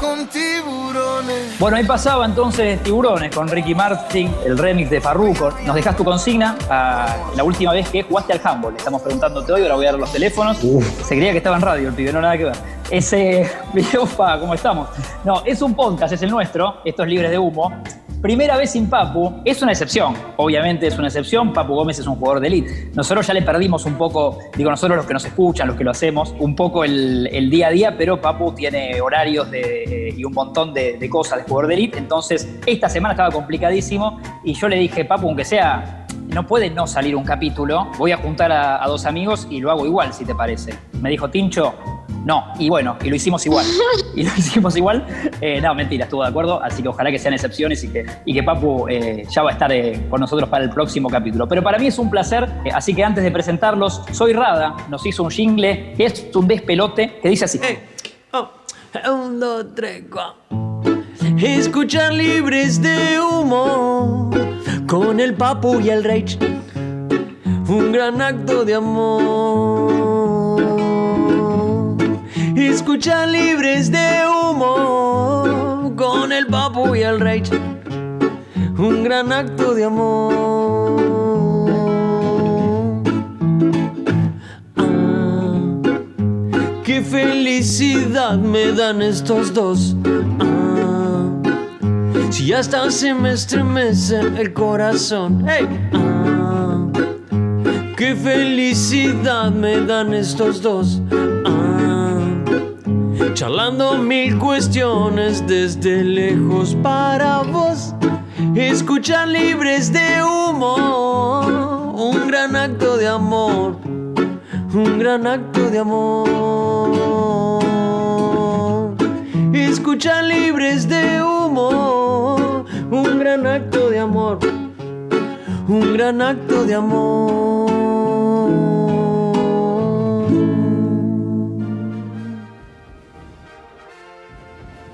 con tiburones. Bueno, ahí pasaba entonces Tiburones con Ricky Martin, el remix de Farruko. Nos dejas tu consigna a la última vez que jugaste al handball. Le estamos preguntándote hoy, ahora voy a dar los teléfonos. Se creía que estaba en radio el pibe, no, nada que ver. Ese video, pa, ¿cómo estamos? No, es un podcast, es el nuestro. Esto es Libres de Humo. Primera vez sin Papu, es una excepción, obviamente es una excepción, Papu Gómez es un jugador de elite. Nosotros ya le perdimos un poco, digo nosotros los que nos escuchan, los que lo hacemos, un poco el día a día, pero Papu tiene horarios y un montón de cosas de jugador de elite, entonces esta semana estaba complicadísimo y yo le dije, Papu, aunque sea, no puede no salir un capítulo, voy a juntar a dos amigos y lo hago igual, si te parece. Me dijo, Tincho, no, y bueno, y lo hicimos igual. Y lo hicimos igual. No, mentira, estuvo de acuerdo. Así que ojalá que sean excepciones y que Papu ya va a estar con nosotros para el próximo capítulo. Pero para mí es un placer. Así que antes de presentarlos, soy Rada. Nos hizo un jingle que es un despelote que dice así. Hey. Oh. Un, dos, tres, cuatro. Escuchar Libres de Humo con el Papu y el Rage. Un gran acto de amor. Escuchan Libres de Humo con el Papu y el Rey. Un gran acto de amor. Ah, qué felicidad me dan estos dos. Ah, si hasta se me estremece el corazón. Hey. Ah, qué felicidad me dan estos dos. Charlando mil cuestiones desde lejos para vos. Escuchar Libres de Humo. Un gran acto de amor. Un gran acto de amor. Escuchar Libres de Humo. Un gran acto de amor. Un gran acto de amor.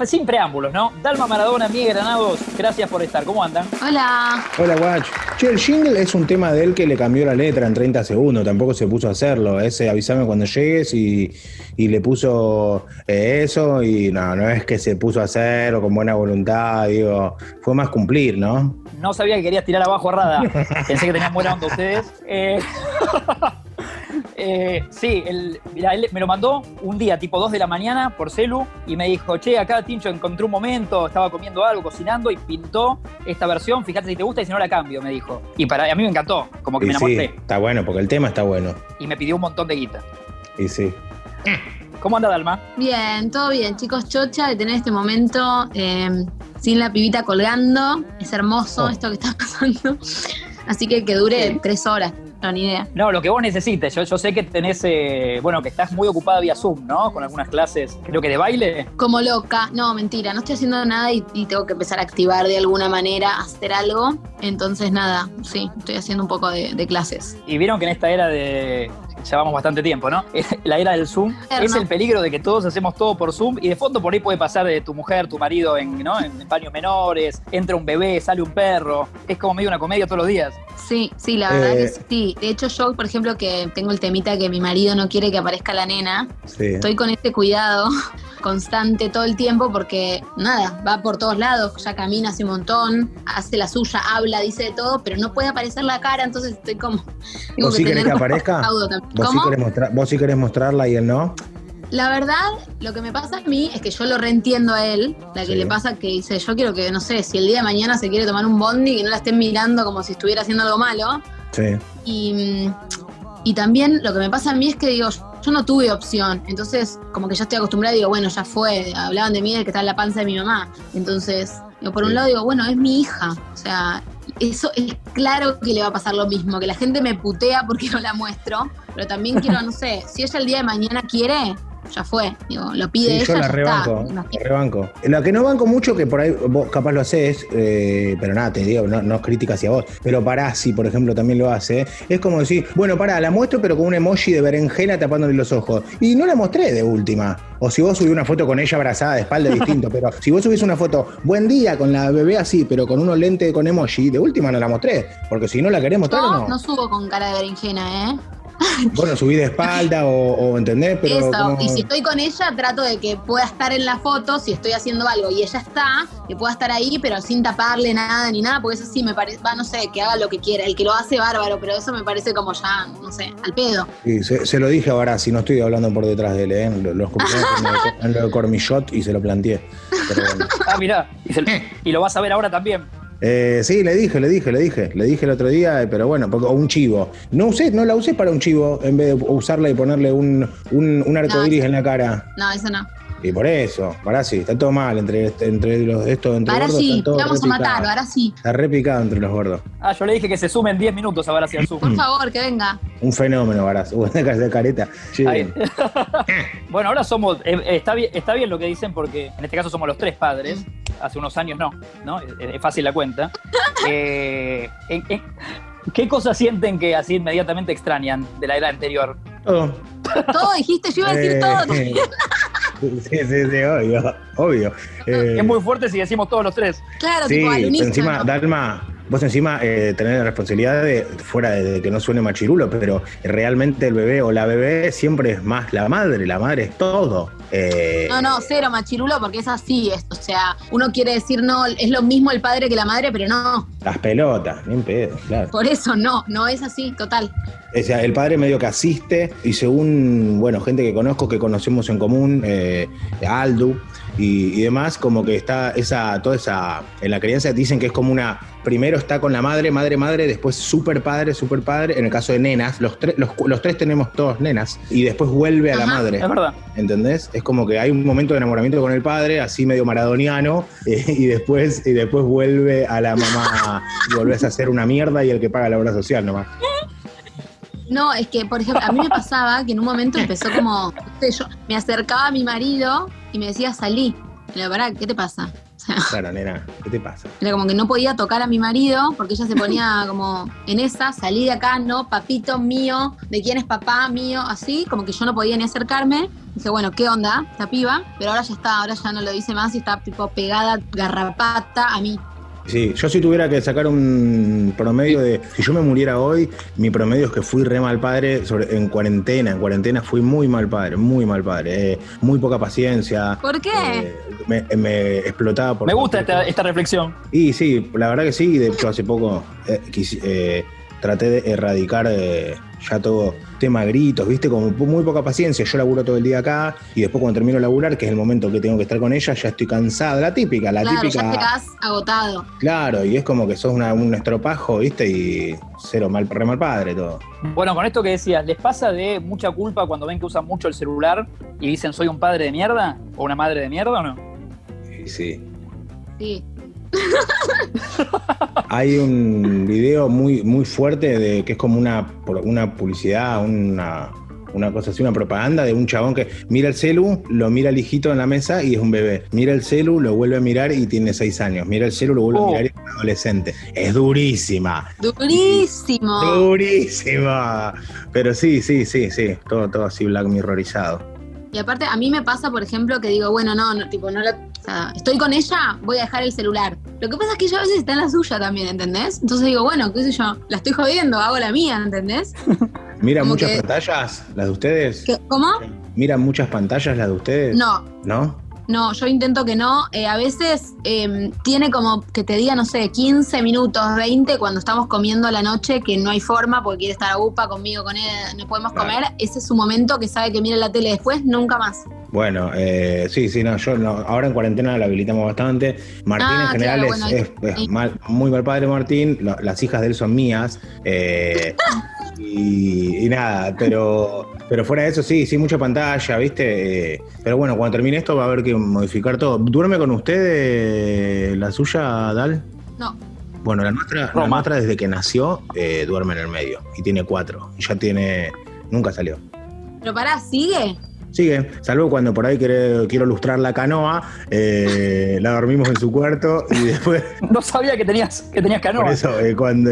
Sin preámbulos, ¿no? Dalma Maradona, Miguel Granados, gracias por estar. ¿Cómo andan? Hola. Hola, guacho. Che, el jingle es un tema de él que le cambió la letra en 30 segundos. Tampoco se puso a hacerlo. Ese avísame cuando llegues y le puso eso. Y no es que se puso a hacerlo con buena voluntad. Digo, fue más cumplir, ¿no? No sabía que querías tirar abajo a Rada. Pensé que tenían buena onda ustedes. Sí, él me lo mandó un día, tipo 2 de la mañana, por celu, y me dijo, che, acá Tincho encontró un momento, estaba comiendo algo, cocinando, y pintó esta versión, fíjate si te gusta y si no la cambio, me dijo. Y a mí me encantó, como que me enamoré. Sí, está bueno, porque el tema está bueno. Y me pidió un montón de guita. Y sí. ¿Cómo anda, Dalma? Bien, todo bien, chicos. Chocha de tener este momento sin la pibita colgando. Es hermoso esto que está pasando. Así que dure 3 horas. No, ni idea. No, lo que vos necesites. Yo sé que tenés, que estás muy ocupada vía Zoom, ¿no? Con algunas clases, creo que de baile. Como loca. No, mentira, no estoy haciendo nada y tengo que empezar a activar de alguna manera, hacer algo. Entonces, nada, sí, estoy haciendo un poco de clases. Y vieron que en esta era de... Llevamos bastante tiempo, ¿no? La era del Zoom. Eterno. Es el peligro de que todos hacemos todo por Zoom y de fondo por ahí puede pasar de tu mujer, tu marido en paños menores, entra un bebé, sale un perro. Es como medio una comedia todos los días. Sí, la verdad que sí. De hecho, yo, por ejemplo, que tengo el temita que mi marido no quiere que aparezca la nena. Sí. Estoy con este cuidado constante todo el tiempo porque, nada, va por todos lados, ya camina hace un montón, hace la suya, habla, dice de todo, pero no puede aparecer la cara, entonces estoy como... ¿Vos sí querés que aparezca? ¿Vos sí querés mostrarla y él no? La verdad, lo que me pasa a mí es que yo lo reentiendo a él, la que le pasa que dice, yo quiero que, no sé, si el día de mañana se quiere tomar un bondi, que no la estén mirando como si estuviera haciendo algo malo. Sí. Y también lo que me pasa a mí es que digo, yo no tuve opción, entonces como que ya estoy acostumbrada y digo, bueno, ya fue, hablaban de mí de que estaba en la panza de mi mamá. Entonces, por un lado digo, bueno, es mi hija, o sea... Eso es claro que le va a pasar lo mismo, que la gente me putea porque no la muestro, pero también quiero, no sé, si ella el día de mañana quiere, ya fue, digo, lo pide ella, yo la rebanco, Lo que no banco mucho, que por ahí vos capaz lo haces, pero nada, te digo, no es crítica hacia vos, pero pará, si por ejemplo también lo hace, es como decir, bueno, pará, la muestro pero con un emoji de berenjena tapándole los ojos, y no la mostré de última. O si vos subís una foto con ella abrazada de espalda, distinto. Pero si vos subís una foto, buen día, con la bebé así, pero con unos lentes con emoji, de última no la mostré. Porque si no la querés mostrar, no. No subo con cara de berenjena, ¿eh? Bueno, subí de espalda o entender, pero... Eso, como... y si estoy con ella, trato de que pueda estar en la foto, si estoy haciendo algo y ella está, que pueda estar ahí, pero sin taparle nada ni nada, porque eso sí me parece, va, no sé, que haga lo que quiera, el que lo hace bárbaro, pero eso me parece como ya, no sé, al pedo. Sí, se lo dije a Barassi, no estoy hablando por detrás de él, ¿eh? Lo escuché en lo de Cormillot y se lo planteé. Pero bueno. Ah, mirá, y lo vas a ver ahora también. Sí, le dije el otro día, pero bueno, porque, o un chivo. No la usé para un chivo en vez de usarla y ponerle un arcoiris en la cara. No, eso no. Y por eso, Barassi, está todo mal entre gordos. Barassi, te vamos a matar, Barassi. Está repicado entre los gordos. Ah, yo le dije que se sumen 10 minutos a Barassi al Zoom. Por favor, que venga. Un fenómeno, Barassi. De careta. Sí. Bueno, ahora somos... está bien lo que dicen porque en este caso somos los tres padres. Hace unos años no. Es fácil la cuenta. ¿Qué cosas sienten que así inmediatamente extrañan de la era anterior? Todo. Todo dijiste, yo iba a decir todo. Sí, obvio. Es muy fuerte si decimos todos los tres. Claro, sí, tipo alunista, encima, ¿no? Dalma, vos encima tenés la responsabilidad de, fuera de que no suene machirulo, pero realmente el bebé o la bebé siempre es más la madre es todo. No, cero machirulo porque es así, o sea, uno quiere decir no, es lo mismo el padre que la madre, pero no. Las pelotas, bien pedo, claro. Por eso no es así, total. O sea, el padre medio que asiste y según, bueno, gente que conozco, que conocemos en común, Aldo y demás, como que está toda esa, en la crianza dicen que es como una, primero está con la madre, después super padre, en el caso de nenas, los tres tenemos todos nenas, y después vuelve a la madre. Es verdad. ¿Entendés? Es como que hay un momento de enamoramiento con el padre, así medio maradoniano, y después vuelve a la mamá, y volvés a ser una mierda y el que paga la obra social nomás. No, es que, por ejemplo, a mí me pasaba que en un momento empezó como, no sé, yo me acercaba a mi marido y me decía, salí. Y le digo, pará, ¿qué te pasa? O sea, claro, nena, ¿qué te pasa? Era como que no podía tocar a mi marido porque ella se ponía como en esa, salí de acá, no, papito mío, ¿de quién es papá mío? Así, como que yo no podía ni acercarme. Dije, bueno, ¿qué onda esta piba? Pero ahora ya está, ahora ya no lo dice más y está tipo pegada, garrapata a mí. Sí, yo si tuviera que sacar un promedio de... Si yo me muriera hoy, mi promedio es que fui re mal padre en cuarentena fui muy mal padre. Muy poca paciencia. ¿Por qué? Me explotaba por... Me gusta esta reflexión. Y sí, la verdad que sí. De hecho, hace poco traté de erradicar ya todo... tema gritos, viste, como muy poca paciencia. Yo laburo todo el día acá y después cuando termino de laburar, que es el momento que tengo que estar con ella, ya estoy cansada, la típica. Ya te quedás agotado. Claro, y es como que sos un estropajo, viste, y re mal padre todo. Bueno, con esto que decías, ¿les pasa de mucha culpa cuando ven que usan mucho el celular y dicen soy un padre de mierda o una madre de mierda o no? Sí. Hay un video muy, muy fuerte de que es como una publicidad, una cosa así, una propaganda de un chabón que mira el celu, lo mira el hijito en la mesa y es un bebé. Mira el celu, lo vuelve a mirar y tiene 6 años. Mira el celu, lo vuelve a mirar y es un adolescente. Es durísima. Durísima. Pero sí. Todo así Black Mirrorizado. Y aparte, a mí me pasa, por ejemplo, que digo, bueno, o sea, estoy con ella, voy a dejar el celular. Lo que pasa es que ella a veces está en la suya también, ¿entendés? Entonces digo, bueno, qué sé yo, la estoy jodiendo, hago la mía, ¿entendés? ¿Miran muchas pantallas las de ustedes? ¿Cómo? ¿Miran muchas pantallas las de ustedes? No. No, yo intento que no. A veces tiene como que te diga, no sé, 15 minutos, 20, cuando estamos comiendo a la noche, que no hay forma porque quiere estar a upa conmigo, con él, no podemos comer. Ese es su momento que sabe que mira la tele después, nunca más. Bueno, ahora en cuarentena la habilitamos bastante. Martín en general claro, muy mal padre Martín, las hijas de él son mías. Y nada, pero fuera de eso sí, mucha pantalla, ¿viste? Pero bueno, cuando termine esto va a haber que modificar todo. ¿Duerme con usted la suya, Dal? No. Bueno, la nuestra desde que nació duerme en el medio y tiene 4. Ya tiene... Nunca salió. Pero pará, ¿sigue? Salvo cuando por ahí quiero lustrar la canoa, la dormimos en su cuarto y después... No sabía que tenías canoa. Por eso, cuando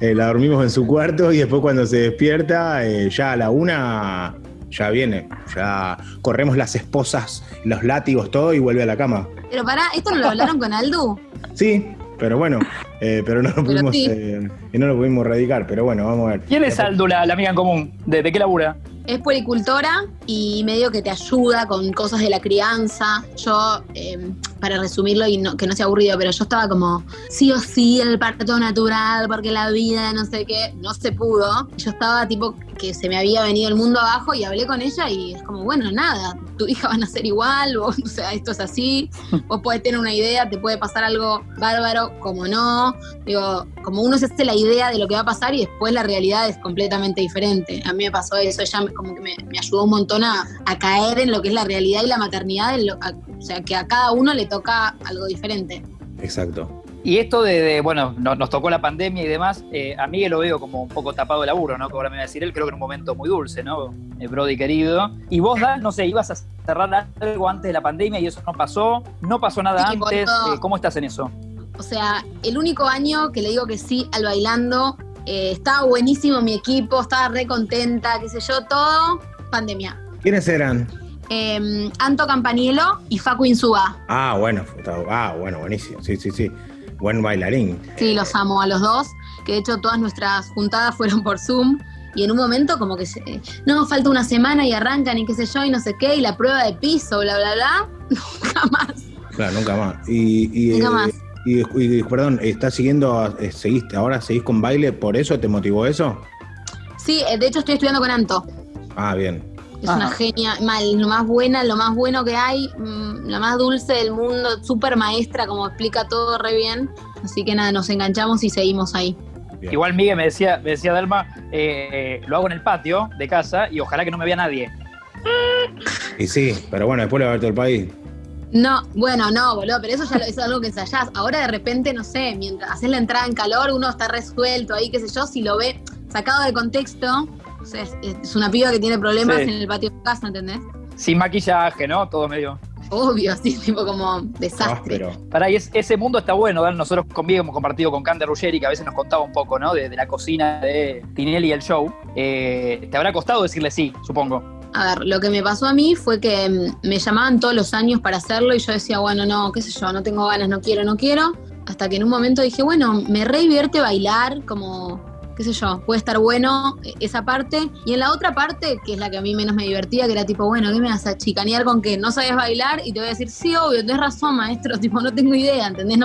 la dormimos en su cuarto y después cuando se despierta, ya a la 1 ya viene, ya corremos las esposas, los látigos, todo y vuelve a la cama. Pero pará, ¿esto no lo hablaron con Aldo? Sí. Pero bueno, no lo pudimos erradicar, pero bueno, vamos a ver. ¿Quién es Aldo, la amiga en común? ¿De qué labura? Es puericultora y medio que te ayuda con cosas de la crianza. Yo, para resumirlo y no, que no sea aburrido, pero yo estaba como, sí o sí, el parto natural, porque la vida, no sé qué, no se pudo. Yo estaba tipo que se me había venido el mundo abajo y hablé con ella y es como, bueno, nada, tu hija va a nacer igual, vos, o sea, esto es así, vos podés tener una idea, te puede pasar algo bárbaro, como no. Digo, como uno se hace la idea de lo que va a pasar y después la realidad es completamente diferente. A mí me pasó eso, ella como que me ayudó un montón a caer en lo que es la realidad y la maternidad, o sea, que a cada uno le toca algo diferente. Exacto. Y esto bueno, nos tocó la pandemia y demás, a Miguel lo veo como un poco tapado de laburo, ¿no? Que ahora me va a decir él, creo que en un momento muy dulce, ¿no? Brody querido. Y vos, Dan, no sé, ibas a cerrar algo antes de la pandemia y eso no pasó nada sí, antes. ¿Cómo estás en eso? O sea, el único año que le digo que sí al Bailando, estaba buenísimo mi equipo, estaba re contenta, qué sé yo, todo, pandemia. ¿Quiénes eran? Anto Campaniello y Facu Insúa. Ah, bueno, buenísimo, sí. Buen bailarín. Sí, los amo a los dos, que de hecho todas nuestras juntadas fueron por Zoom y en un momento como que no, falta una semana y arrancan y qué sé yo y no sé qué y la prueba de piso, bla, bla, bla, nunca más. Claro, nunca más. Nunca más. Y perdón, ¿estás siguiendo, ahora seguís con baile, por eso te motivó eso? Sí, de hecho estoy estudiando con Anto. Ah, bien. Es una genia, lo más buena, lo más bueno que hay, la más dulce del mundo, súper maestra, como explica todo re bien. Así que nada, nos enganchamos y seguimos ahí. Bien. Igual Miguel me decía Dalma, lo hago en el patio de casa y ojalá que no me vea nadie. Y sí, pero bueno, después le va a ver todo el país. No, bueno, no, boludo, pero eso ya es algo que ensayás. Ahora de repente, no sé, mientras haces la entrada en calor, uno está resuelto ahí, qué sé yo, si lo ve sacado de contexto... O sea, es una piba que tiene problemas en el patio de casa, ¿entendés? Sin maquillaje, ¿no? Todo medio... Obvio, sí, tipo como desastre. No, pero... Pará, y ese mundo está bueno, ¿verdad? Nosotros conmigo hemos compartido con Cande Ruggeri, que a veces nos contaba un poco, ¿no? De la cocina de Tinelli y el show. ¿Te habrá costado decirle sí, supongo? A ver, lo que me pasó a mí fue que me llamaban todos los años para hacerlo y yo decía, bueno, no, qué sé yo, no tengo ganas, no quiero. Hasta que en un momento dije, bueno, me re divierte bailar, como... qué sé yo, puede estar bueno esa parte, y en la otra parte, que es la que a mí menos me divertía, que era tipo, bueno, ¿qué me vas a chicanear con que no sabías bailar? Y te voy a decir, sí, obvio, tenés razón, maestro, tipo, no tengo idea, ¿entendés?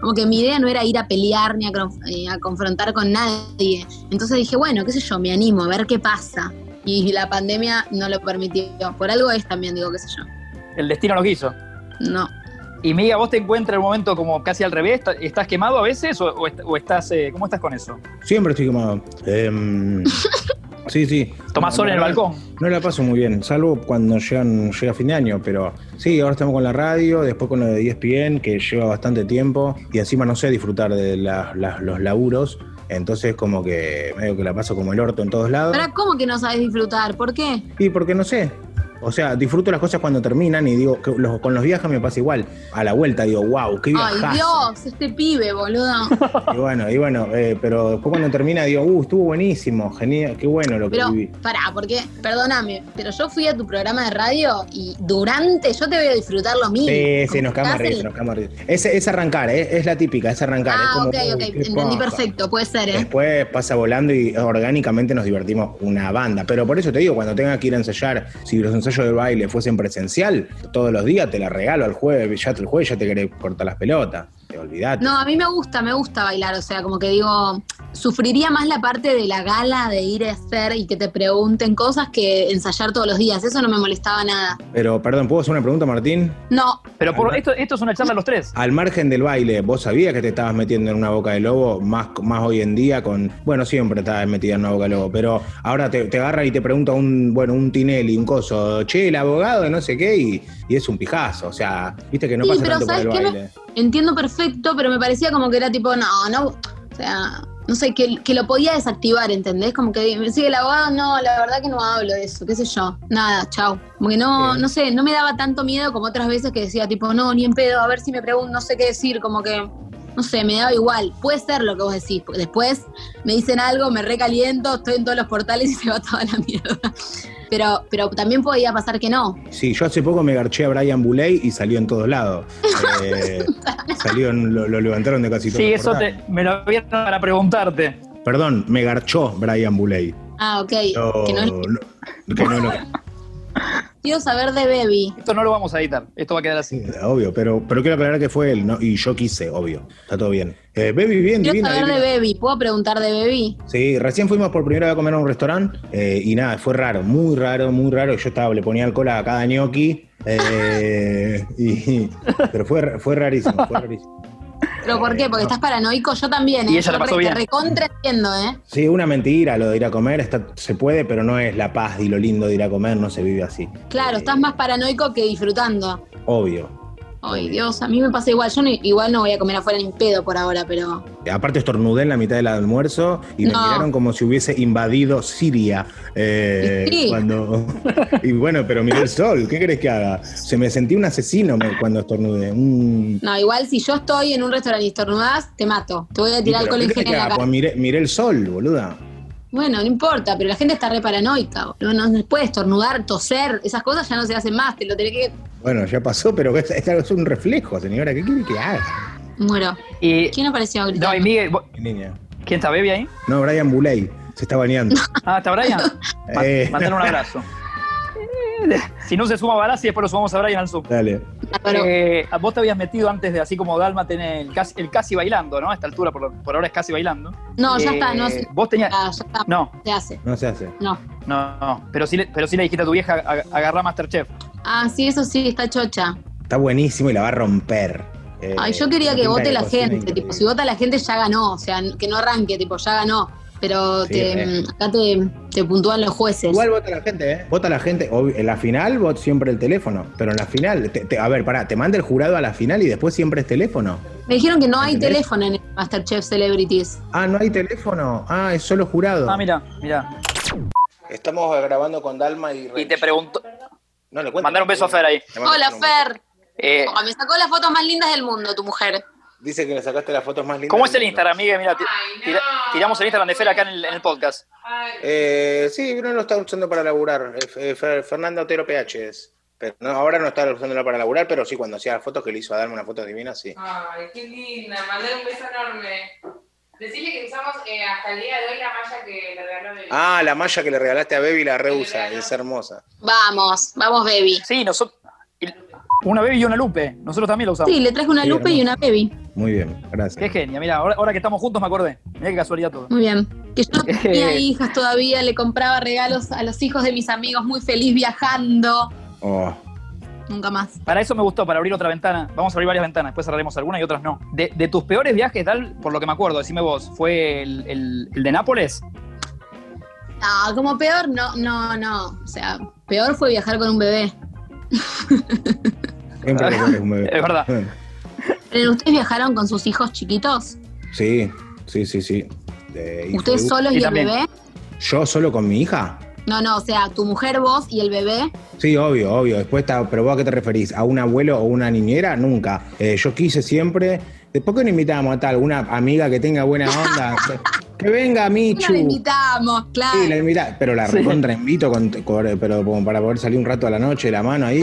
Como que mi idea no era ir a pelear ni a confrontar con nadie, entonces dije, bueno, qué sé yo, me animo a ver qué pasa, y la pandemia no lo permitió, por algo es también, digo, qué sé yo. ¿El destino lo quiso? No. Y Miga, ¿vos te encuentras en el momento como casi al revés? ¿Estás quemado a veces o estás... ¿Cómo estás con eso? Siempre estoy quemado. Sí. Tomás sol en el balcón. No la paso muy bien, salvo cuando llega fin de año, pero sí, ahora estamos con la radio, después con lo de ESPN, que lleva bastante tiempo, y encima no sé disfrutar de los laburos, entonces como que medio que la paso como el orto en todos lados. ¿Para cómo que no sabes disfrutar? ¿Por qué? Y porque no sé. O sea, disfruto las cosas cuando terminan y digo, con los viajes me pasa igual. A la vuelta digo, wow, qué viajazo. Ay, Dios, este pibe, boludo. Y bueno, pero después cuando termina digo, estuvo buenísimo, genial, qué bueno lo que viví. Pero, pará, porque, perdóname, pero yo fui a tu programa de radio y yo te voy a disfrutar lo mismo. Sí, nos cagamos arriba. Es arrancar, es la típica, es arrancar. Ok, entendí perfecto, puede ser, Después pasa volando y orgánicamente nos divertimos una banda. Pero por eso te digo, cuando tenga que ir a ensayar, si los ensayos de baile fuesen presencial, todos los días te la regalo al jueves, ya te querés cortar las pelotas, te olvidate. No, a mí me gusta bailar, o sea, como que digo, sufriría más la parte de la gala de ir a hacer y que te pregunten cosas que ensayar todos los días, eso no me molestaba nada. Pero, perdón, ¿puedo hacer una pregunta, Martín? No. Pero esto es una charla los tres. Al margen del baile, ¿vos sabías que te estabas metiendo en una boca de lobo? Más hoy en día siempre estabas metida en una boca de lobo, pero ahora te agarra y te pregunta un Tinelli, un coso, che, el abogado de no sé qué, y es un pijazo, o sea, viste que no pasa tanto por el baile. Entiendo perfecto, pero me parecía como que era tipo, o sea, no sé, que lo podía desactivar, ¿entendés? Como que me sigue el abogado, no, la verdad que no hablo de eso, qué sé yo, nada, chau. Como que no sé, no me daba tanto miedo como otras veces que decía tipo, no, ni en pedo, a ver si me pregunto, no sé qué decir, como que... No sé, me daba igual. Puede ser lo que vos decís. Después me dicen algo, me recaliento, estoy en todos los portales y se va toda la mierda. pero también podía pasar que no. Sí, yo hace poco me garché a Brian Boulay y salió en todos lados. Lo levantaron de casi todo. Sí, eso me lo vieron para preguntarte. Perdón, me garchó Brian Boulay. Ah, ok. No, que no lo... Quiero saber de Bebi. Esto no lo vamos a editar, esto va a quedar así. Sí, obvio, pero quiero aclarar que fue él, ¿no? Y yo quise, obvio. Está todo bien. Bebi, bien, quiero divina. Quiero saber de Bebi, ¿puedo preguntar de Bebi? Sí, recién fuimos por primera vez a comer a un restaurante y nada, fue raro, muy raro, muy raro. Yo le ponía alcohol a cada gnocchi, pero fue rarísimo, fue rarísimo. ¿Pero por qué? Porque no. Estás paranoico, yo también, ¿eh? Y ella la pasó bien. Te recontra entiendo, ¿eh? Sí, una mentira lo de ir a comer, se puede, pero no es la paz y lo lindo de ir a comer, no se vive así. Claro, estás más paranoico que disfrutando. Obvio. Ay, Dios, a mí me pasa igual. Yo igual no voy a comer afuera ni pedo por ahora, pero... Aparte estornudé en la mitad del almuerzo y me miraron como si hubiese invadido Siria. Sí. Y bueno, pero miré el sol, ¿qué querés que haga? Se me sentí un asesino cuando estornudé. No, igual si yo estoy en un restaurante y estornudás, te mato. Te voy a tirar alcohol en general. Pues miré el sol, boluda. Bueno, no importa, pero la gente está re paranoica. No puedes estornudar, toser, esas cosas ya no se hacen más, te lo tenés que... Bueno, ya pasó, pero es un reflejo, señora, ¿qué quiere que haga? Muero. ¿Quién apareció ahorita? No, y Miguel... Niña. ¿Quién está, Bebi, ahí? No, Brian Boulay, se está bañando. Ah, ¿está Brian? Mándale un abrazo. Si no se suma Barassi, después lo sumamos a Brian al sub. Dale. Pero, vos te habías metido antes de, así como Dalma tiene el casi bailando, ¿no? A esta altura, por ahora es casi bailando. No, ya está, no se vos tenías, ya está. No. Se hace. No se hace. No. No. Pero sí le dijiste a tu vieja, agarrá Masterchef. Ah, sí, eso sí, está chocha. Está buenísimo y la va a romper. Ay, yo quería que vote la gente. Tipo, si vota la gente ya ganó. O sea, que no arranque, tipo, ya ganó. Pero sí, acá te puntúan los jueces. Igual vota la gente, ¿eh? Vota la gente. En la final vota siempre el teléfono. Pero en la final, a ver, pará, te manda el jurado a la final y después siempre es teléfono. Me dijeron que no hay teléfono en el MasterChef Celebrities. Ah, no hay teléfono. Ah, es solo jurado. Ah, mirá. Estamos grabando con Dalma y... Y te pregunto... No, le cuento. Mandar un beso a Fer ahí. Hola, Fer. Me sacó las fotos más lindas del mundo, tu mujer. Dice que le sacaste las fotos más lindas. ¿Cómo es el Instagram, amiga? Mira, tiramos el Instagram de Fer acá en el podcast. Sí, uno lo está usando para laburar. Fernanda Otero PH es. Pero no, ahora no está usándola para laburar, pero sí, cuando hacía las fotos que le hizo a Dalma, una foto divina, sí. Ay, qué linda. Mandale un beso enorme. Decirle que usamos hasta el día de hoy la malla que le regaló Bebi. Ah, la malla que le regalaste a Bebi la reusa. Es hermosa. Vamos, Bebi. Sí, nosotros... Una Bebi y una Lupe. Nosotros también la usamos. Sí, le traje una Lupe y una Bebi. Muy bien, gracias. Qué genia. Mirá, ahora que estamos juntos me acordé. Mirá qué casualidad todo. Muy bien. Que yo no tenía hijas todavía, le compraba regalos a los hijos de mis amigos, muy feliz viajando. Oh. Nunca más. Para eso me gustó, para abrir otra ventana. Vamos a abrir varias ventanas, después cerraremos algunas y otras no. De tus peores viajes, tal, por lo que me acuerdo, decime vos, ¿fue el de Nápoles? No, como peor, no. O sea, peor fue viajar con un bebé. Es verdad. ¿Pero ustedes viajaron con sus hijos chiquitos? Sí. ¿Ustedes solos y el bebé? ¿Yo solo con mi hija? No, o sea, tu mujer, vos y el bebé. Sí, obvio. Después pero ¿vos a qué te referís? ¿A un abuelo o una niñera? Nunca. Yo quise siempre... ¿Por qué no invitamos a alguna amiga que tenga buena onda? Que venga, Michu. La invitamos, claro. Sí, la invitamos, pero la recontra invito, pero como para poder salir un rato a la noche, la mano ahí.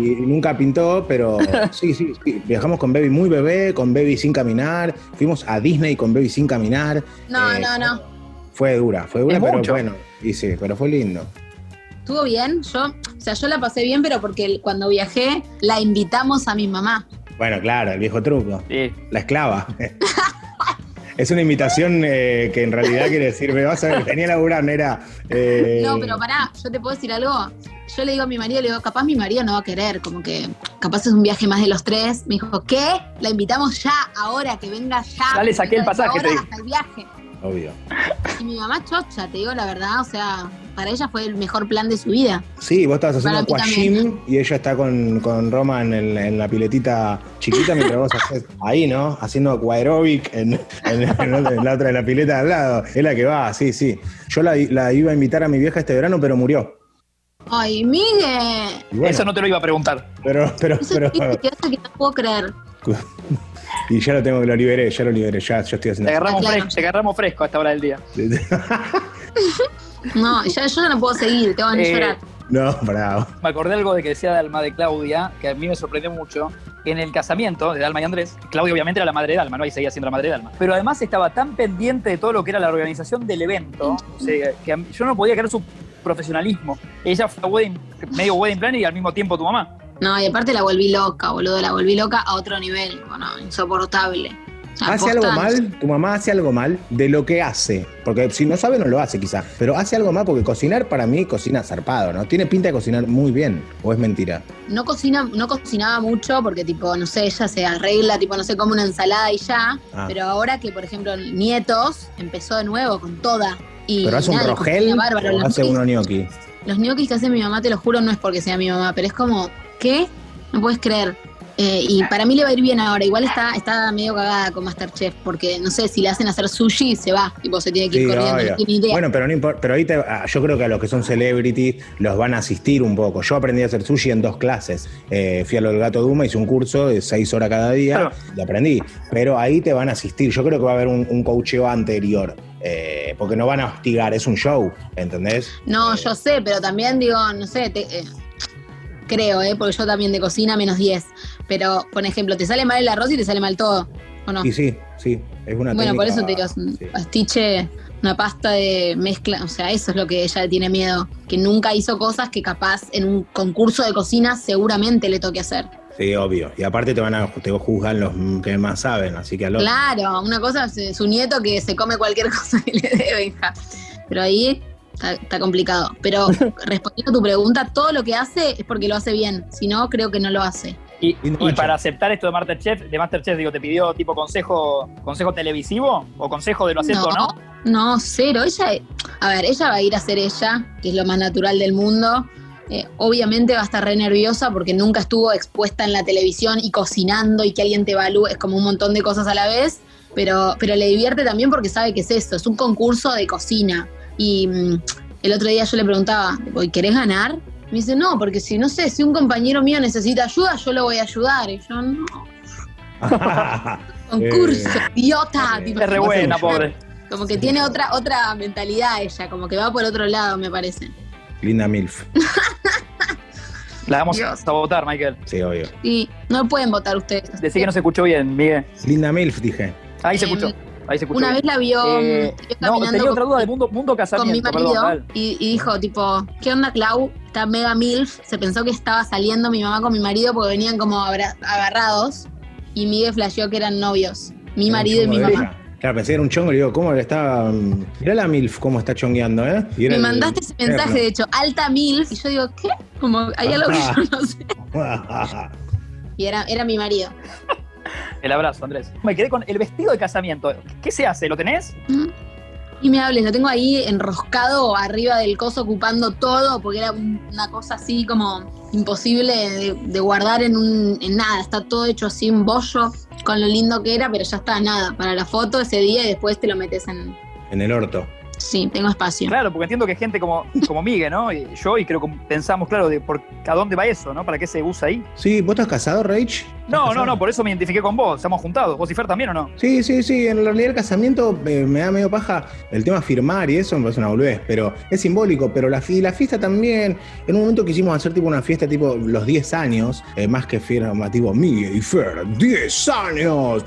Y nunca pintó, pero sí. Viajamos con Bebi muy bebé, con Bebi sin caminar. Fuimos a Disney con Bebi sin caminar. No. Fue dura, pero mucho. Bueno. Y sí, pero fue lindo. ¿Estuvo bien? Yo la pasé bien, pero porque cuando viajé, la invitamos a mi mamá. Bueno, claro, el viejo truco. Sí. La esclava. Es una invitación que en realidad quiere decir, me vas a ver, venía a laburar, nera. No, pero pará, yo te puedo decir algo. Yo le digo a mi marido, capaz mi marido no va a querer, como que capaz es un viaje más de los tres. Me dijo, ¿qué? La invitamos ya, ahora, que venga ya. Ya le saqué el pasaje, te digo. Hasta el viaje. Obvio. Y mi mamá chocha, te digo la verdad, o sea, para ella fue el mejor plan de su vida. Sí, vos estabas haciendo aquagym y ella está con Roma en la piletita chiquita, mientras vos hacés ahí, ¿no? Haciendo aquaeróbic en la otra de la pileta de al lado. Es la que va, sí. Yo la iba a invitar a mi vieja este verano, pero murió. Ay, Miguel. Bueno, eso no te lo iba a preguntar. Pero. Eso que no puedo creer. Y ya lo liberé, ya estoy haciendo. Te agarramos fresco a esta hora del día. No, ya, yo ya no puedo seguir, te van a llorar. No, bravo. Me acordé algo de que decía Dalma de Claudia, que a mí me sorprendió mucho. En el casamiento de Dalma y Andrés, Claudia obviamente era la madre de Dalma, ¿no? Ahí seguía siendo la madre de Dalma. Pero además estaba tan pendiente de todo lo que era la organización del evento, o sea, que yo no podía creer su profesionalismo. Ella fue medio wedding planner y al mismo tiempo tu mamá. No, y aparte la volví loca, boludo, la volví loca a otro nivel, bueno, insoportable. ¿Hace algo mal? ¿Tu mamá hace algo mal de lo que hace? Porque si no sabe, no lo hace quizás. Pero hace algo mal porque cocinar, para mí, cocina zarpado, ¿no? Tiene pinta de cocinar muy bien, ¿o es mentira? No cocinaba mucho porque, tipo, no sé, ella se arregla, tipo, no sé, come una ensalada y ya. Ah. Pero ahora que, por ejemplo, nietos, empezó de nuevo con toda. Y pero hace un rogel, o hace unos gnocchi. Los gnocchis que hace mi mamá, te lo juro, no es porque sea mi mamá, pero es como, ¿qué? No puedes creer. Y para mí le va a ir bien ahora. Igual está medio cagada con MasterChef, porque no sé, si le hacen hacer sushi, se va. Tipo, se tiene que ir corriendo, no tiene idea. Bueno, pero no importa. Pero ahorita yo creo que a los que son celebrities los van a asistir un poco. Yo aprendí a hacer sushi en 2 clases. Fui a lo del Gato Duma, hice un curso de 6 horas cada día, claro, y aprendí. Pero ahí te van a asistir. Yo creo que va a haber un coacheo anterior. Porque no van a hostigar, es un show, ¿entendés? No, yo sé, pero también digo, no sé, creo, porque yo también de cocina menos 10. Pero, por ejemplo, te sale mal el arroz y te sale mal todo, ¿o no? Sí, es una técnica. Bueno, por eso te digo, sí. Pastiche, una pasta de mezcla, o sea, eso es lo que ella tiene miedo, que nunca hizo cosas que capaz en un concurso de cocina seguramente le toque hacer. Sí, obvio. Y aparte te juzgan los que más saben, así que a los... Claro, una cosa es su nieto que se come cualquier cosa que le dé, hija. Pero ahí... Está complicado, pero respondiendo a tu pregunta, todo lo que hace es porque lo hace bien, si no, creo que no lo hace. Y para aceptar esto de MasterChef, digo, ¿te pidió tipo consejo televisivo o consejo de lo acepto o no? No, cero. Ella va a ir a ser ella, que es lo más natural del mundo. Obviamente va a estar re nerviosa porque nunca estuvo expuesta en la televisión y cocinando y que alguien te evalúe, es como un montón de cosas a la vez, pero le divierte también porque sabe que es eso, es un concurso de cocina. Y el otro día yo le preguntaba, ¿querés ganar? Me dice, no, porque si no sé, si un compañero mío necesita ayuda, yo lo voy a ayudar. Y yo, no. Concurso, idiota. Tipo, es re buena, pobre. Como que sí, tiene otra mentalidad ella, como que va por otro lado, me parece. Linda milf. La vamos a votar, Michael. Sí, obvio. Sí, no pueden votar ustedes. Decí que no se escuchó bien, Miguel. Linda milf, dije. Ahí se escuchó. Una vez la vio, tenía otra duda de mundo casamiento, con mi marido, perdón, y dijo, tipo, ¿qué onda, Clau? Está mega milf. Se pensó que estaba saliendo mi mamá con mi marido porque venían como agarrados, y Miguel flasheó que eran novios, mi marido y mi mamá. Ella. Claro, pensé que era un chongo, le digo, ¿cómo le está? Mirá la milf cómo está chongueando, ¿eh? Me mandaste ese mensaje, de hecho, alta milf, y yo digo, ¿qué? Como, hay algo que yo no sé. Y era mi marido. El abrazo, Andrés. Me quedé con el vestido de casamiento. ¿Qué se hace? ¿Lo tenés? Y me hables, lo tengo ahí enroscado arriba del coso ocupando todo porque era una cosa así como imposible de guardar en nada. Está todo hecho así un bollo con lo lindo que era, pero ya está, nada. Para la foto ese día y después te lo metes en el orto. Sí, tengo espacio. Claro, porque entiendo que gente como Miguel, ¿no? Y yo, y creo que pensamos, claro, de a dónde va eso, ¿no? ¿Para qué se usa ahí? Sí, ¿vos estás casado, Rach? No, por eso me identifiqué con vos, estamos juntados. ¿Vos y Fer también o no? Sí, en realidad el casamiento me da medio paja el tema firmar y eso, me parece una boludez, pero es simbólico, pero la fiesta también, en un momento quisimos hacer tipo una fiesta tipo los 10 años, más que firmativo, Miguel y Fer, 10 años.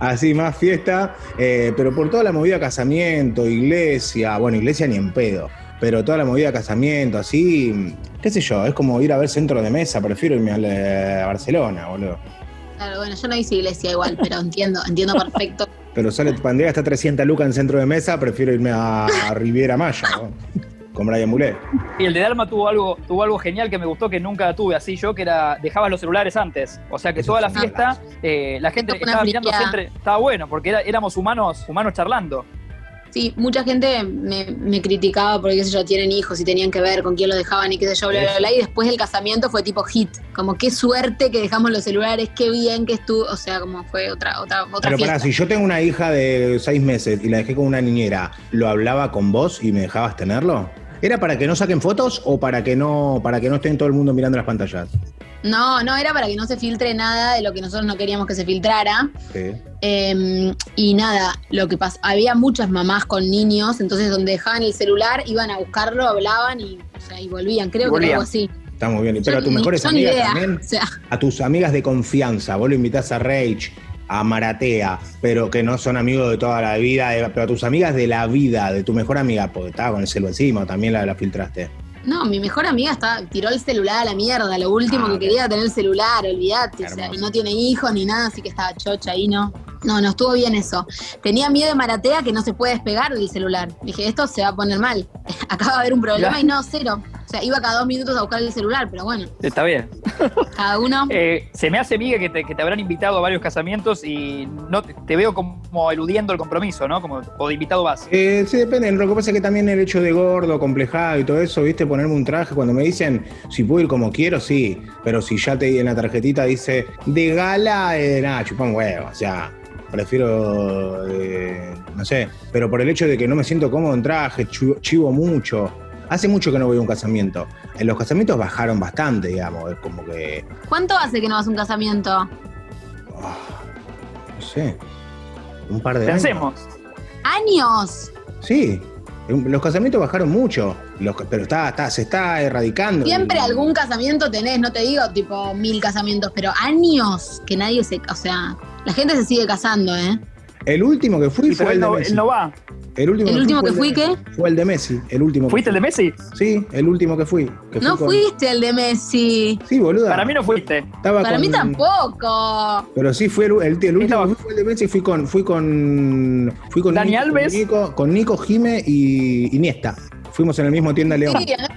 Así, más fiesta, pero por toda la movida casamiento, iglesia, bueno, iglesia ni en pedo, pero toda la movida casamiento, así, qué sé yo, es como ir a ver centro de mesa, prefiero irme a Barcelona, boludo. Claro, bueno, yo no hice iglesia igual, pero entiendo perfecto. Pero sale tu pandera, está 300 lucas en centro de mesa, prefiero irme a Riviera Maya, ¿no? Con Brian Boulay. Y el de Dalma tuvo algo genial que me gustó que nunca tuve así yo, que era dejabas los celulares antes. O sea que eso toda la fiesta, la gente estaba mirándose entre... Estaba bueno, porque éramos humanos charlando. Sí, mucha gente me criticaba porque, qué sé yo, tienen hijos y tenían que ver con quién lo dejaban y qué sé yo, bla, bla, bla. Y después el casamiento fue tipo hit. Como qué suerte que dejamos los celulares, qué bien que estuvo. O sea, como fue otra pero fiesta. Pará, si yo tengo una hija de 6 meses y la dejé con una niñera, ¿lo hablaba con vos y me dejabas tenerlo? ¿Era para que no saquen fotos o para que no estén todo el mundo mirando las pantallas? No, era para que no se filtre nada de lo que nosotros no queríamos que se filtrara. Sí. Y nada, lo que pasa, había muchas mamás con niños, entonces donde dejaban el celular iban a buscarlo, hablaban y volvían, creo que era algo así. Está muy bien, pero a tus mejores amigas también, o sea, a tus amigas de confianza, vos lo invitás a Rage, a Maratea, pero que no son amigos de toda la vida, pero a tus amigas de la vida, de tu mejor amiga, porque estaba con el celular encima, también la filtraste. No, mi mejor amiga tiró el celular a la mierda, lo último que quería tener el celular, olvidate, o sea, no tiene hijos ni nada, así que estaba chocha ahí, ¿no? No estuvo bien eso. Tenía miedo de Maratea que no se puede despegar del celular. Dije, esto se va a poner mal, acaba de haber un problema y no, cero. O sea, iba cada 2 minutos a buscar el celular, pero bueno. Está bien. Cada uno. Se me hace, Miguel, que te habrán invitado a varios casamientos y no te veo como eludiendo el compromiso, ¿no? O de invitado vas. Sí, depende. Lo que pasa es que también el hecho de gordo, complejado y todo eso, ¿viste? Ponerme un traje. Cuando me dicen, si puedo ir como quiero, sí. Pero si ya en la tarjetita dice, de gala, nada, chupón huevo, o sea... Prefiero, no sé, pero por el hecho de que no me siento cómodo en traje, chivo mucho. Hace mucho que no voy a un casamiento. En los casamientos bajaron bastante, digamos, es como que... ¿Cuánto hace que no vas a un casamiento? No sé, un par de años. ¿Hacemos? ¿Años? Sí, los casamientos bajaron mucho, pero se está erradicando. Siempre algún casamiento tenés, no te digo tipo 1000 casamientos, pero años que nadie se... O sea... La gente se sigue casando, ¿eh? El último que fui fue el de Messi. Él no va. ¿El último que fui, qué? Fue el de Messi. ¿Fuiste el de Messi? Sí, el último que fui. Fuiste el de Messi. Sí, boluda. Para mí no fuiste. Para mí tampoco. Pero sí, fue el último que fui, fue el de Messi. Fui con Daniel Alves. Con Nico, Jime y Iniesta. Fuimos en el mismo Tienda León. Sí, ¿no?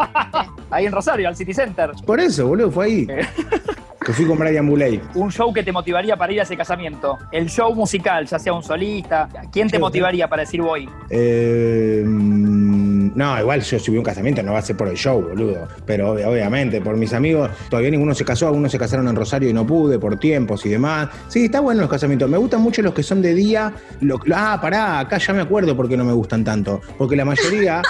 Ahí en Rosario, al City Center. Por eso, boludo, fue ahí. Que fui con Brian Boulay. Un show que te motivaría para ir a ese casamiento. El show musical, ya sea un solista. ¿Quién te motivaría para decir voy? No, igual yo subí un casamiento, no va a ser por el show, boludo. Pero obviamente, por mis amigos, todavía ninguno se casó, algunos se casaron en Rosario y no pude, por tiempos y demás. Sí, está bueno los casamientos. Me gustan mucho los que son de día. Acá ya me acuerdo por qué no me gustan tanto. Porque la mayoría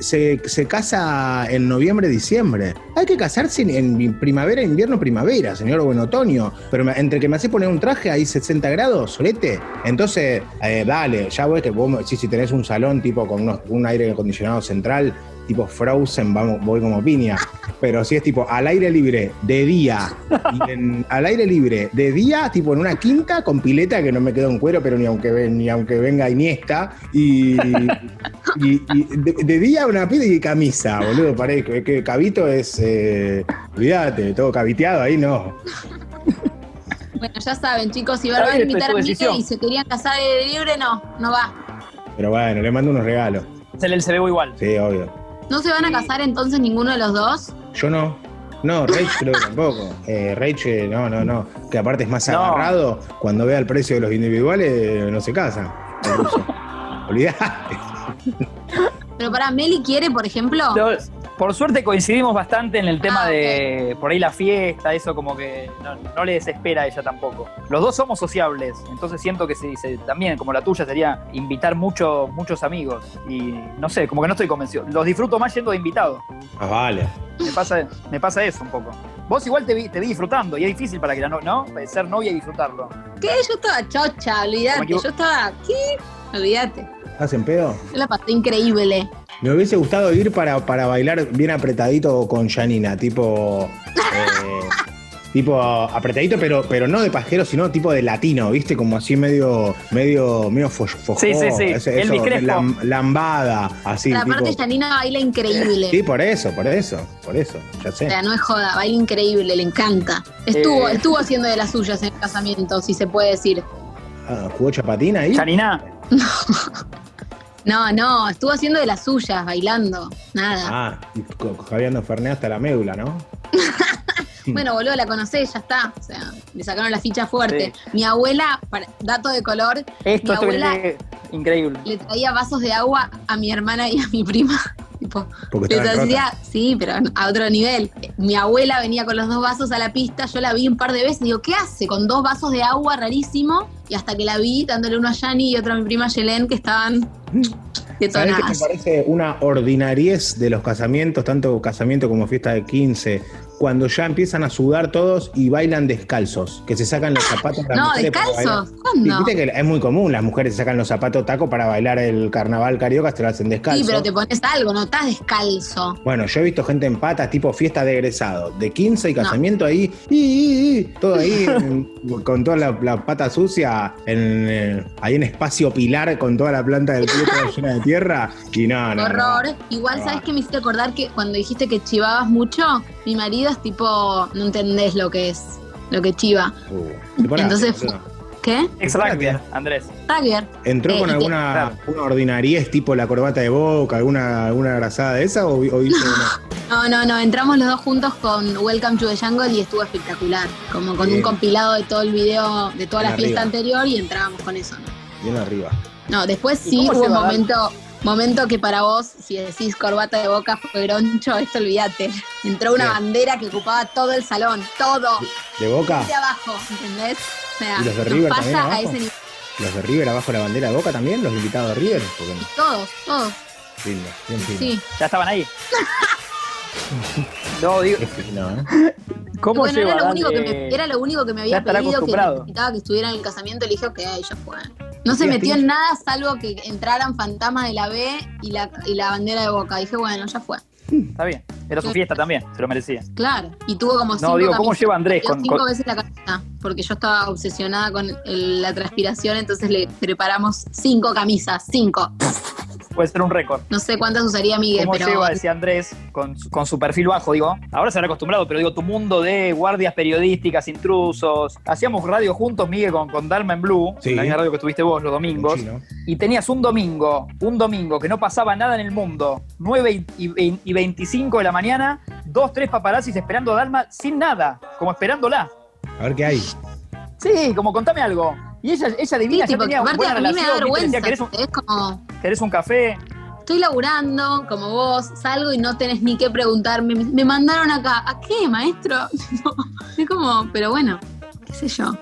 se casa en noviembre, diciembre. Hay que casarse en primavera, invierno, primavera, señor, o en otoño. Pero entre que me hacés poner un traje ahí 60 grados, solete. Entonces, dale, ya ves que vos, si tenés un salón tipo con un aire acondicionado central, tipo Frozen, voy como piña. Pero si es tipo al aire libre, de día, tipo en una quinta con pileta, que no me quedo en cuero, pero ni aunque venga Iniesta, y de día una pila y camisa, boludo, parezco, es que cabito es, olvídate, todo cabiteado ahí, no. Bueno, ya saben, chicos, si van a invitar a Nico y se querían casar de libre, no va. Pero bueno, le mando unos regalos. Se ve igual. Sí, obvio. ¿No se van a casar entonces ninguno de los dos? Yo no. No, Rach creo que tampoco. Rach, no. Que aparte es más agarrado. Cuando vea el precio de los individuales, no se casan. Olvidate. Pero para Meli quiere, por ejemplo... Por suerte coincidimos bastante en el tema de, por ahí la fiesta, eso como que no le desespera a ella tampoco. Los dos somos sociables, entonces siento que también, como la tuya, sería invitar muchos amigos. Y no sé, como que no estoy convencido. Los disfruto más yendo de invitado. Vale. Me pasa eso un poco. Vos igual te vi disfrutando y es difícil para que ser novia y disfrutarlo. ¿Qué? Yo estaba chocha, olvidate. Yo estaba... ¿Qué? Olvidate. ¿Hacen pedo? La pasé increíble. Me hubiese gustado ir para bailar bien apretadito con Yanina, tipo apretadito, pero no de pajero, sino tipo de latino, ¿viste? Como así medio fofó. Sí. Eso, lambada, así. Pero aparte Yanina baila increíble. Sí, por eso, ya sé. O sea, no es joda, baila increíble, le encanta. Estuvo haciendo de las suyas en el casamiento, si se puede decir. ¿Jugó chapatina ahí? Yanina. No, estuvo haciendo de las suyas, bailando, nada. Y Javi Andoferné hasta la médula, ¿no? Bueno, boludo, la conocés, ya está. O sea, le sacaron la ficha fuerte. Sí. Mi abuela, dato de color, increíble. Le traía vasos de agua a mi hermana y a mi prima. Tipo, sí, pero a otro nivel. Mi abuela venía con los 2 vasos a la pista, yo la vi un par de veces y digo, ¿qué hace? Con 2 vasos de agua, rarísimo. Y hasta que la vi dándole uno a Yani y otro a mi prima Yelén, que estaban ¿Sabés qué me parece una ordinariez de los casamientos, tanto casamiento como fiesta de 15, cuando ya empiezan a sudar todos y bailan descalzos, que se sacan los zapatos? No, descalzos, ¿cuándo? Sí, viste que es muy común, las mujeres se sacan los zapatos taco para bailar el carnaval carioca, se lo hacen descalzo. Sí, pero te pones algo, no estás descalzo. Bueno, yo he visto gente en patas, tipo fiesta de egresado, de 15 y casamiento ahí, todo ahí, con toda la pata sucia, ahí en Espacio Pilar, con toda la planta del club llena de tierra, y no. Horror. No. Igual, no, ¿sabes qué me hiciste acordar? Que cuando dijiste que chivabas mucho, mi marido es tipo, no entendés lo que chiva. Entonces, ¿qué? Es Rackbier, Andrés. Rackbier. ¿Entró con alguna ordinariez, tipo la corbata de Boca, alguna grasada de esa, o hizo una? No, entramos los dos juntos con Welcome to the Jungle y estuvo espectacular, como con un compilado de todo el video, de toda la fiesta anterior, y entrábamos con eso, ¿no? Bien arriba. No, después sí hubo un momento que para vos, si decís corbata de Boca fue groncho, esto olvídate. Entró una bandera que ocupaba todo el salón, todo. ¿De Boca? De abajo, ¿entendés? O sea, ¿y los de River también abajo? ¿Los de River abajo la bandera de Boca también? ¿Los invitados de River? Y todos. Lindo, bien fino. Sí. ¿Ya estaban ahí? No, digo... No, ¿eh? ¿Cómo bueno, lleva, era lo único que me había pedido, que necesitaba que estuviera en el casamiento, le dije que ya fue. No se metió en nada, salvo que entraran fantasmas de la B y la bandera de Boca. Dije, bueno, ya fue. Está bien. Era su fiesta también, se lo merecía. Claro. Y tuvo como 5 camisetas. ¿Cómo lleva Andrés? Con 5 veces la camisa, porque yo estaba obsesionada con la transpiración, entonces le preparamos 5 camisas. 5. Puede ser un récord. No sé cuántas usaría Miguel, pero... ¿Cómo lleva, decía Andrés, con su perfil bajo, digo? Ahora se habrá acostumbrado, pero digo, tu mundo de guardias periodísticas, intrusos... Hacíamos radio juntos, Miguel, con Dalma en Blue, sí, la misma radio que estuviste vos los domingos, y tenías un domingo que no pasaba nada en el mundo, 9 y 25 de la mañana, 2-3 paparazzis esperando a Dalma sin nada, como esperándola. A ver qué hay. Sí, como contame algo. Y ella adivina, sí, ya tenía una buena relación. A mí me da vergüenza, ¿querés un café? Estoy laburando, como vos, salgo y no tenés ni qué preguntarme. Me mandaron acá. ¿A qué, maestro? No, es como, pero bueno, qué sé yo.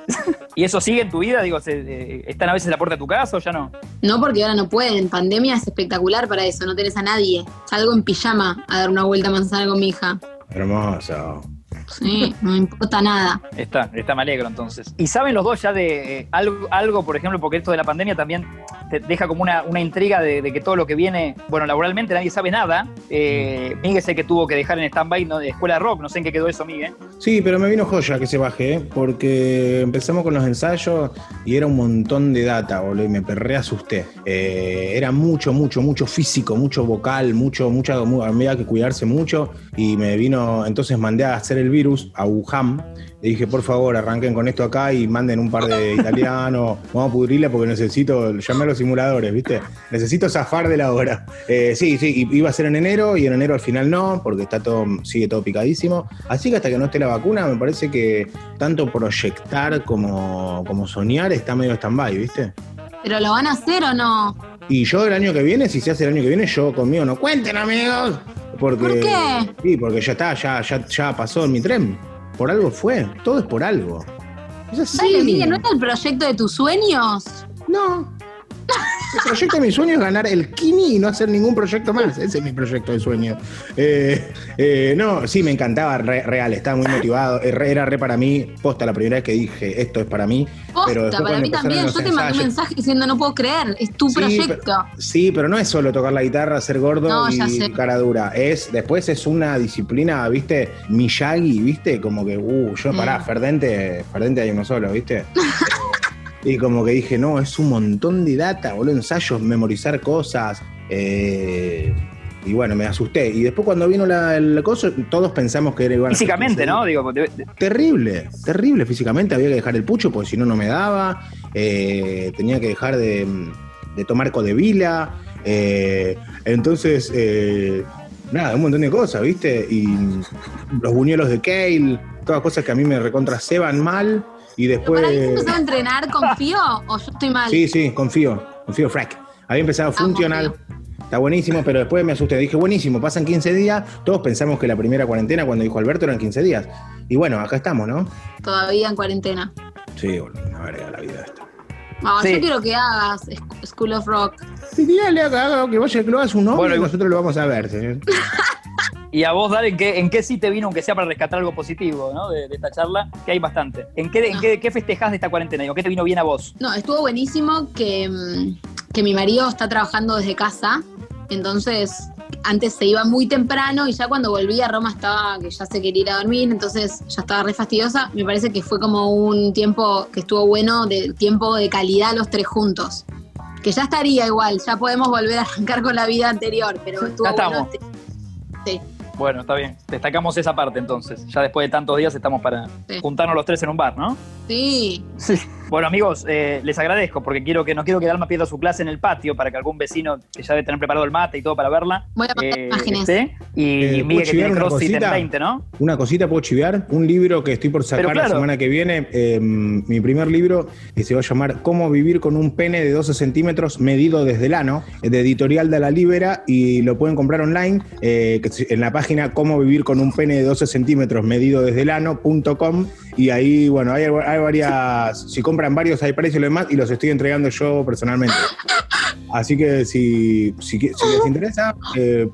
¿Y eso sigue en tu vida? Digo, ¿están a veces en la puerta de tu casa o ya no? No, porque ahora no pueden. Pandemia es espectacular para eso, no tenés a nadie. Salgo en pijama a dar una vuelta a manzana con mi hija. Hermoso. Sí, no me importa nada. Está, me alegro entonces. ¿Y saben los dos ya de algo, por ejemplo, porque esto de la pandemia también te deja como una intriga de que todo lo que viene, bueno, laboralmente nadie sabe nada. Miguel sé que tuvo que dejar en stand-by, ¿no?, de Escuela de Rock, no sé en qué quedó eso, Miguel. Sí, pero me vino joya que se baje, porque empezamos con los ensayos y era un montón de data, boludo, y me reasusté. Era mucho físico, mucho vocal, había que cuidarse mucho, y me vino, entonces mandé a hacer el virus a Wuhan. Le dije, por favor, arranquen con esto acá y manden un par de italianos, vamos a pudrirla porque necesito, llamé a los simuladores, ¿viste? Necesito zafar de la hora. Sí, iba a ser en enero y en enero al final no, porque sigue todo picadísimo. Así que hasta que no esté la vacuna, me parece que tanto proyectar como soñar está medio stand-by, ¿viste? ¿Pero lo van a hacer o no? Y yo el año que viene, si se hace el año que viene, yo conmigo no cuenten, amigos. Porque, ¿por qué? Sí, porque ya está, ya pasó mi tren. Por algo fue, todo es por algo. Es así. Dale, Miguel, ¿no es el proyecto de tus sueños? No. El proyecto de mi sueño es ganar el Kini y no hacer ningún proyecto más. Ese es mi proyecto de sueño. No, sí, me encantaba, real, estaba muy motivado. Era re para mí, posta, la primera vez que dije, esto es para mí. Posta, pero para mí también. Yo te mandé un mensaje diciendo, no puedo creer, es tu proyecto. Pero no es solo tocar la guitarra, ser gordo y cara dura. Después es una disciplina, ¿viste? Miyagi, ¿viste? Como que, Ferdente hay uno solo, ¿viste? Y como que dije, no, es un montón de data, boludo, ensayos, memorizar cosas. Y bueno, me asusté. Y después cuando vino el coso, todos pensamos que era igual. Físicamente, ¿no? Digo, terrible físicamente. Había que dejar el pucho porque si no, no me daba. Tenía que dejar de tomar Codevila. Entonces, nada, un montón de cosas, ¿viste? Y los buñuelos de kale, todas cosas que a mí me recontraceban mal. Y después... ¿Para qué empezó a entrenar? ¿Confío? ¿O yo estoy mal? Sí, confío, Frack. Había empezado funcional. Está buenísimo, pero después me asusté. Dije, buenísimo, pasan 15 días. Todos pensamos que la primera cuarentena, cuando dijo Alberto, eran 15 días. Y bueno, acá estamos, ¿no? Todavía en cuarentena. Sí, boludo, una verga la vida esta. No, sí. Yo quiero que hagas School of Rock. Sí, dígale a que vaya que lo hagas un hombre, bueno, y nosotros lo vamos a ver, señor. Y a vos, Dale, ¿en qué sí te vino, aunque sea para rescatar algo positivo, ¿no? de esta charla, que hay bastante. ¿En qué festejás de esta cuarentena? ¿Qué te vino bien a vos? No, estuvo buenísimo que mi marido está trabajando desde casa, entonces antes se iba muy temprano y ya cuando volví a Roma estaba que ya se quería ir a dormir, entonces ya estaba re fastidiosa. Me parece que fue como un tiempo que estuvo bueno, de tiempo de calidad los tres juntos. Que ya estaría igual, ya podemos volver a arrancar con la vida anterior, pero estuvo ya bueno. Sí. Bueno, está bien. Destacamos esa parte entonces. Ya después de tantos días estamos para juntarnos los tres en un bar, ¿no? Sí. Sí. Bueno, amigos, les agradezco porque no quiero que Dalma pierda su clase en el patio para que algún vecino que ya debe tener preparado el mate y todo para verla. Voy a mandar imágenes. Y Miguel que tiene CrossFit en 20, ¿no? Una cosita puedo chiviar. Un libro que estoy por sacar la semana que viene. Mi primer libro que se va a llamar Cómo vivir con un pene de 12 centímetros medido desde el ano, de Editorial de la Libera, y lo pueden comprar online en la página cómo vivir con un pene de 12 centímetros medido desde el ano.com, y ahí, bueno, hay varias, si compran varios hay precios y lo demás, y los estoy entregando yo personalmente. Así que si les interesa,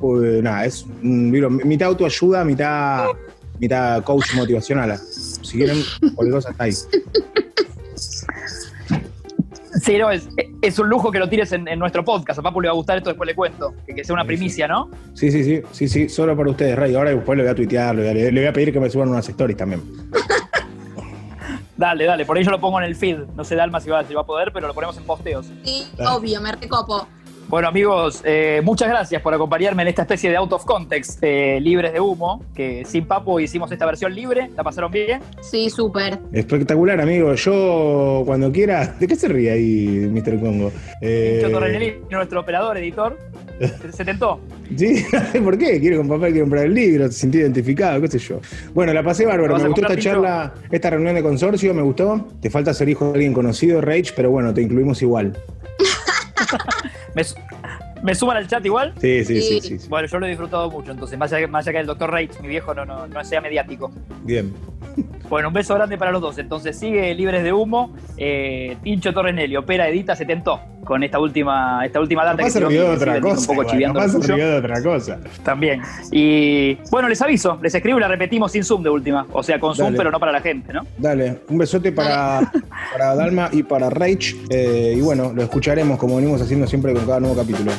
pues nada, es un libro, mitad autoayuda, mitad coach motivacional. Si quieren, cualquier cosa está ahí. Sí, no, es un lujo que lo tires en nuestro podcast. A Papu le va a gustar esto, después le cuento. Que sea una primicia, ¿no? Sí, solo para ustedes, Ray. Ahora después le voy a tuitear, le voy a pedir que me suban unas stories también. Dale, por ahí yo lo pongo en el feed. No sé, Dalma, si va a poder, pero lo ponemos en posteos. Sí, dale. Obvio, me recopo. Bueno, amigos, muchas gracias por acompañarme en esta especie de out of context, libres de humo, que sin Papu hicimos esta versión libre. ¿La pasaron bien? Sí, súper. Espectacular, amigo. Yo, cuando quiera... ¿De qué se ríe ahí, Mr. Congo? Tincho Torrenelli, nuestro operador, editor, se tentó. ¿Sí? ¿Por qué? Quiero con papá, quiero comprar el libro, se sintió identificado, qué sé yo. Bueno, la pasé bárbaro. Me gustó esta charla, esta reunión de consorcio, me gustó. Te falta ser hijo de alguien conocido, Rage, pero bueno, te incluimos igual. ¿Me suman al chat igual? Sí. Bueno, yo lo he disfrutado mucho, entonces, más allá que el doctor Reitz, mi viejo, no sea mediático. Bien. Bueno, un beso grande para los dos. Entonces, sigue Libres de Humo. Tincho Torrenelli, opera, edita, se tentó con esta última data. Capaz se olvidó de otra cosa. También. Y bueno, les aviso, les escribo y la repetimos sin Zoom de última. O sea, con Zoom, pero no para la gente, ¿no? Dale, un besote para Dalma y para Rage. Y bueno, lo escucharemos como venimos haciendo siempre con cada nuevo capítulo.